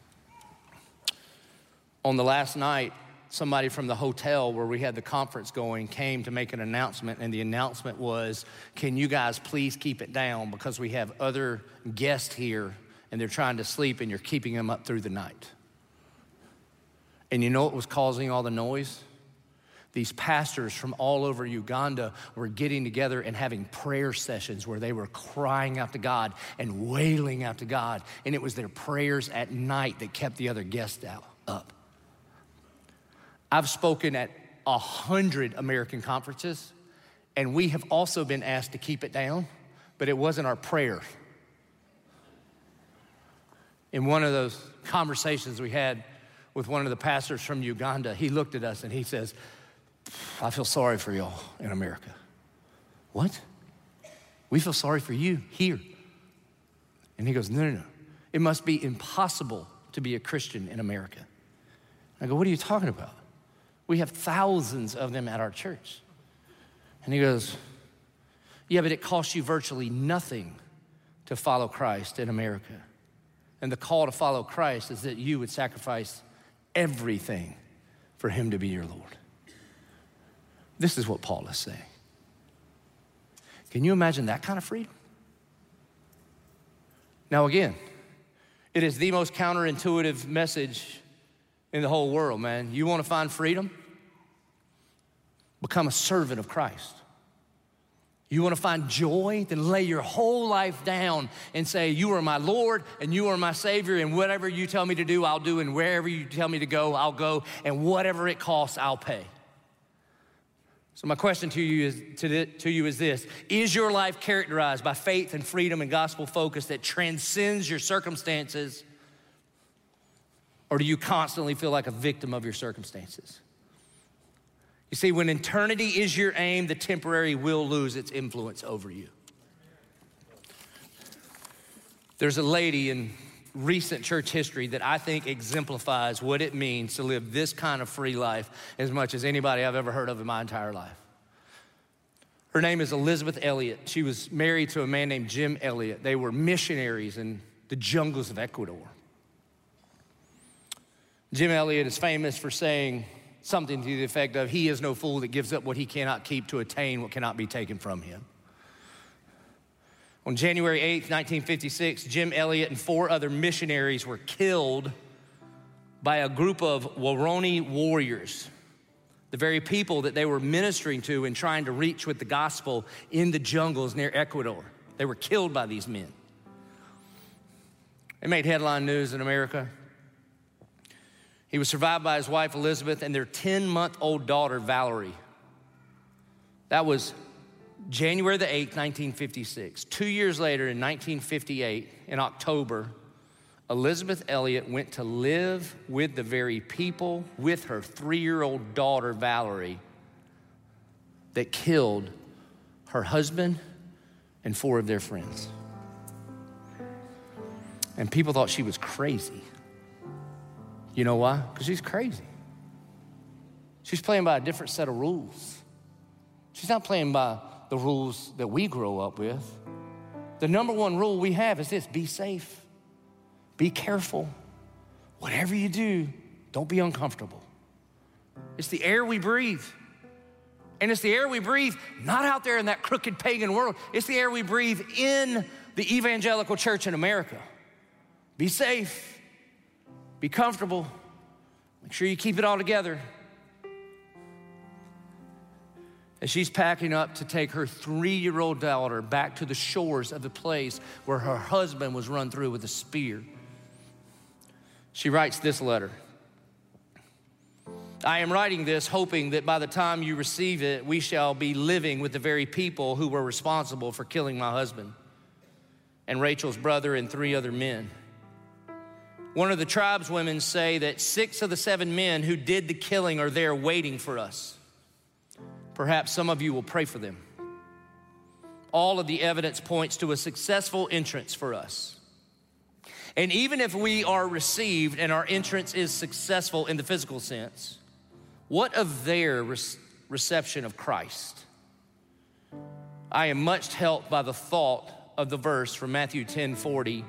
On the last night, somebody from the hotel where we had the conference going came to make an announcement, and the announcement was, can you guys please keep it down because we have other guests here and they're trying to sleep and you're keeping them up through the night. And you know what was causing all the noise? These pastors from all over Uganda were getting together and having prayer sessions where they were crying out to God and wailing out to God. And it was their prayers at night that kept the other guests up. I've spoken at 100 American conferences, and we have also been asked to keep it down, but it wasn't our prayer. In one of those conversations we had with one of the pastors from Uganda, he looked at us and he says, I feel sorry for y'all in America. What? We feel sorry for you here. And he goes, no. It must be impossible to be a Christian in America. I go, what are you talking about? We have thousands of them at our church. And he goes, yeah, but it costs you virtually nothing to follow Christ in America. And the call to follow Christ is that you would sacrifice everything for him to be your Lord. This is what Paul is saying. Can you imagine that kind of freedom? Now again, it is the most counterintuitive message in the whole world, man. You want to find freedom? Become a servant of Christ. You want to find joy? Then lay your whole life down and say, you are my Lord and you are my Savior, and whatever you tell me to do, I'll do, and wherever you tell me to go, I'll go, and whatever it costs, I'll pay. So my question to you is this. Is your life characterized by faith and freedom and gospel focus that transcends your circumstances, or do you constantly feel like a victim of your circumstances? You see, when eternity is your aim, the temporary will lose its influence over you. There's a lady in recent church history that I think exemplifies what it means to live this kind of free life as much as anybody I've ever heard of in my entire life. Her name is Elizabeth Elliott. She was married to a man named Jim Elliott. They were missionaries in the jungles of Ecuador. Jim Elliott is famous for saying something to the effect of, he is no fool that gives up what he cannot keep to attain what cannot be taken from him. On January 8th, 1956, Jim Elliott and four other missionaries were killed by a group of Waodani warriors, the very people that they were ministering to and trying to reach with the gospel in the jungles near Ecuador. They were killed by these men. It made headline news in America. He was survived by his wife, Elizabeth, and their 10-month-old daughter, Valerie. That was January the 8th, 1956. 2 years later, in 1958, in October, Elizabeth Elliott went to live with the very people with her 3-year-old daughter, Valerie, that killed her husband and four of their friends. And people thought she was crazy. You know why? Because she's crazy. She's playing by a different set of rules. She's not playing by the rules that we grow up with. The number one rule we have is this: be safe, be careful. Whatever you do, Don't be uncomfortable. It's the air we breathe. And it's the air we breathe not out there in that crooked pagan world. It's the air we breathe in the evangelical church in America. Be safe. Be comfortable. Make sure you keep it all together. As she's packing up to take her 3-year-old daughter back to the shores of the place where her husband was run through with a spear, she writes this letter. I am writing this hoping that by the time you receive it, we shall be living with the very people who were responsible for killing my husband and Rachel's brother and 3 other men. One of the tribeswomen say that 6 of the 7 men who did the killing are there waiting for us. Perhaps some of you will pray for them. All of the evidence points to a successful entrance for us. And even if we are received and our entrance is successful in the physical sense, what of their reception of Christ? I am much helped by the thought of the verse from Matthew 10:40,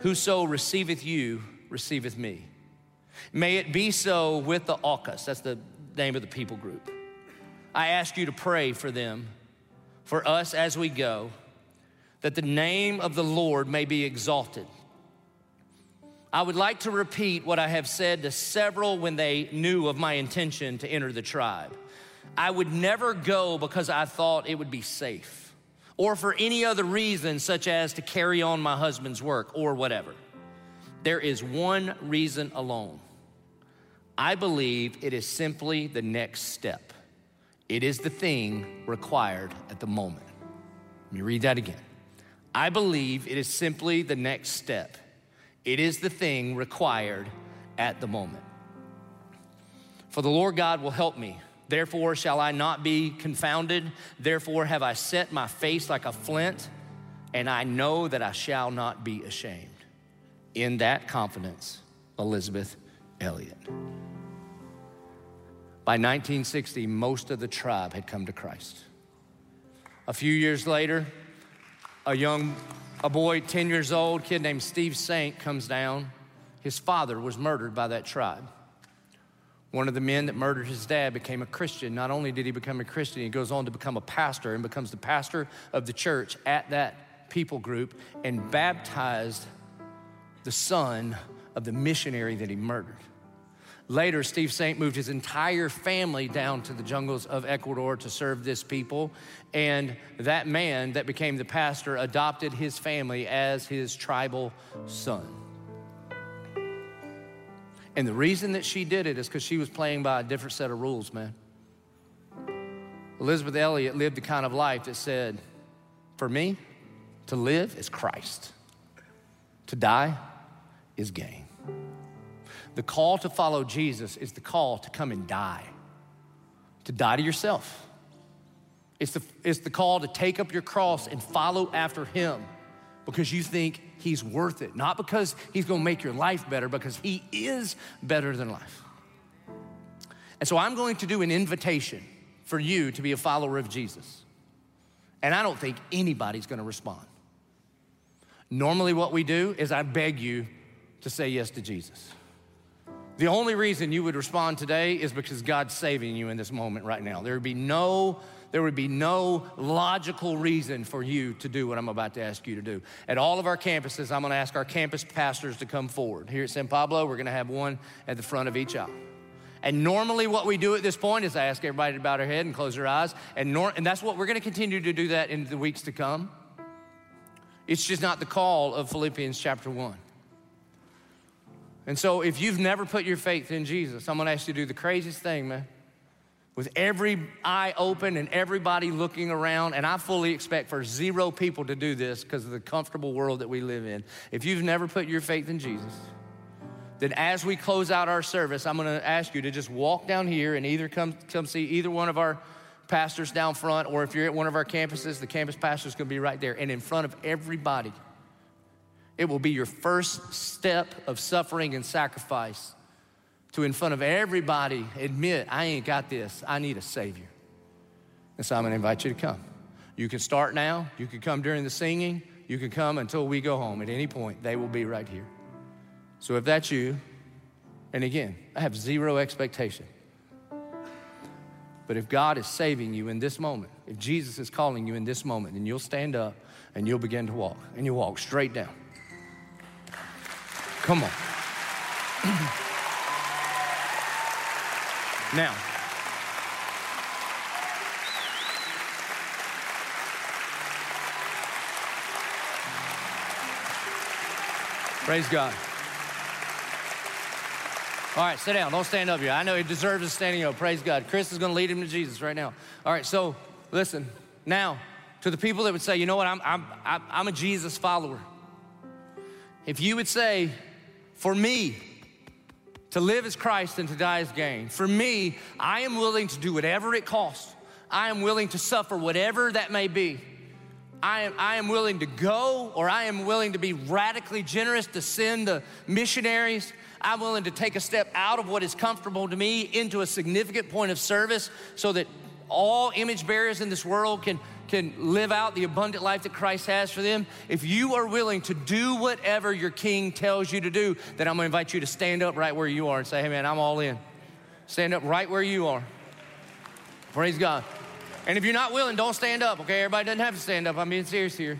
whoso receiveth you, receiveth me. May it be so with the Aucas, that's the name of the people group. I ask you to pray for them, for us as we go, that the name of the Lord may be exalted. I would like to repeat what I have said to several when they knew of my intention to enter the tribe. I would never go because I thought it would be safe or for any other reason, such as to carry on my husband's work or whatever. There is one reason alone. I believe it is simply the next step. It is the thing required at the moment. Let me read that again. I believe it is simply the next step. It is the thing required at the moment. For the Lord God will help me. Therefore shall I not be confounded. Therefore have I set my face like a flint, and I know that I shall not be ashamed. In that confidence, Elizabeth Elliott. By 1960, most of the tribe had come to Christ. A few years later, a boy, 10 years old, kid named Steve Saint comes down. His father was murdered by that tribe. One of the men that murdered his dad became a Christian. Not only did he become a Christian, he goes on to become a pastor and becomes the pastor of the church at that people group and baptized the son of the missionary that he murdered. Later, Steve Saint moved his entire family down to the jungles of Ecuador to serve this people, and that man that became the pastor adopted his family as his tribal son. And the reason that she did it is because she was playing by a different set of rules, man. Elizabeth Elliott lived the kind of life that said, for me, to live is Christ. To die is gain. The call to follow Jesus is the call to come and die, to die to yourself. It's the call to take up your cross and follow after him because you think he's worth it, not because he's gonna make your life better, because he is better than life. And so I'm going to do an invitation for you to be a follower of Jesus. And I don't think anybody's gonna respond. Normally what we do is I beg you to say yes to Jesus. The only reason you would respond today is because God's saving you in this moment right now. There would be no logical reason for you to do what I'm about to ask you to do. At all of our campuses, I'm gonna ask our campus pastors to come forward. Here at San Pablo, we're gonna have one at the front of each aisle. And normally what we do at this point is I ask everybody to bow their head and close their eyes, and that's what we're gonna continue to do that in the weeks to come. It's just not the call of Philippians chapter 1. And so if you've never put your faith in Jesus, I'm gonna ask you to do the craziest thing, man. With every eye open and everybody looking around, and I fully expect for 0 people to do this because of the comfortable world that we live in. If you've never put your faith in Jesus, then as we close out our service, I'm gonna ask you to just walk down here and either come see either one of our pastors down front, or if you're at one of our campuses, the campus pastor's gonna be right there and in front of everybody. It will be your first step of suffering and sacrifice to, in front of everybody, admit, I ain't got this, I need a savior. And so I'm gonna invite you to come. You can start now, you can come during the singing, you can come until we go home. At any point, they will be right here. So if that's you, And again, I have zero expectation. But if God is saving you in this moment, if Jesus is calling you in this moment, then you'll stand up and you'll begin to walk. And you'll walk straight down. Come on. Now, praise God. All right, sit down. Don't stand up here. I know he deserves a standing up. Praise God. Chris is going to lead him to Jesus right now. All right, so listen. Now, to the people that would say, you know what, I'm a Jesus follower. If you would say, for me, to live is Christ and to die is gain. For me, I am willing to do whatever it costs. I am willing to suffer whatever that may be. I am willing to go, or I am willing to be radically generous to send the missionaries. I'm willing to take a step out of what is comfortable to me into a significant point of service so that all image bearers in this world can live out the abundant life that Christ has for them. If you are willing to do whatever your King tells you to do, then I'm gonna invite you to stand up right where you are and say, hey man, I'm all in. Stand up right where you are. Praise God. And if you're not willing, don't stand up, okay? Everybody doesn't have to stand up. I'm being serious here.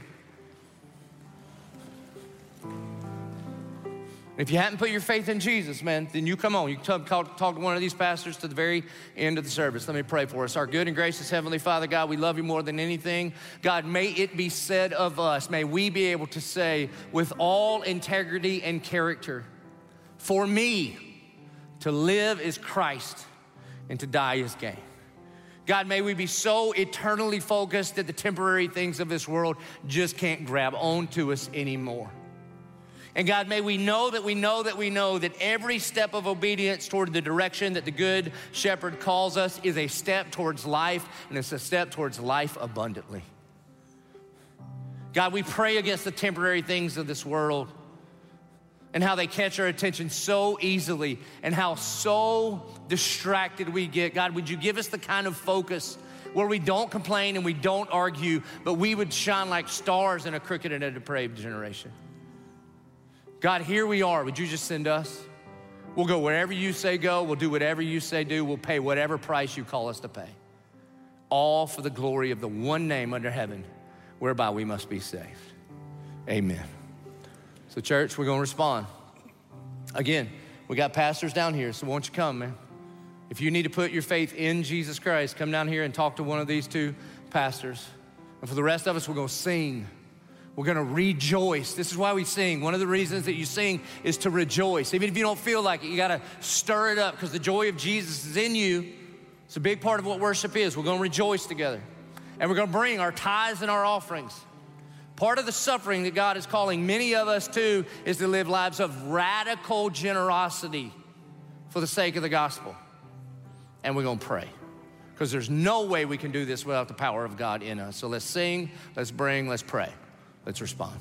If you haven't put your faith in Jesus, man, then you come on. You can talk to one of these pastors to the very end of the service. Let me pray for us. Our good and gracious Heavenly Father, God, we love you more than anything. God, may it be said of us, may we be able to say with all integrity and character, for me, to live is Christ and to die is gain. God, may we be so eternally focused that the temporary things of this world just can't grab onto us anymore. And God, may we know that we know that we know that every step of obedience toward the direction that the Good Shepherd calls us is a step towards life, and it's a step towards life abundantly. God, we pray against the temporary things of this world and how they catch our attention so easily and how so distracted we get. God, would you give us the kind of focus where we don't complain and we don't argue, but we would shine like stars in a crooked and a depraved generation. God, here we are. Would you just send us? We'll go wherever you say go. We'll do whatever you say do. We'll pay whatever price you call us to pay. All for the glory of the one name under heaven, whereby we must be saved. Amen. So church, we're gonna respond. Again, we got pastors down here, so won't you come, man? If you need to put your faith in Jesus Christ, come down here and talk to one of these two pastors. And for the rest of us, we're gonna sing. We're gonna rejoice. This is why we sing. One of the reasons that you sing is to rejoice. Even if you don't feel like it, you gotta stir it up because the joy of Jesus is in you. It's a big part of what worship is. We're gonna rejoice together. And we're gonna bring our tithes and our offerings. Part of the suffering that God is calling many of us to is to live lives of radical generosity for the sake of the gospel. And we're gonna pray, because there's no way we can do this without the power of God in us. So let's sing, let's bring, let's pray. Let's respond.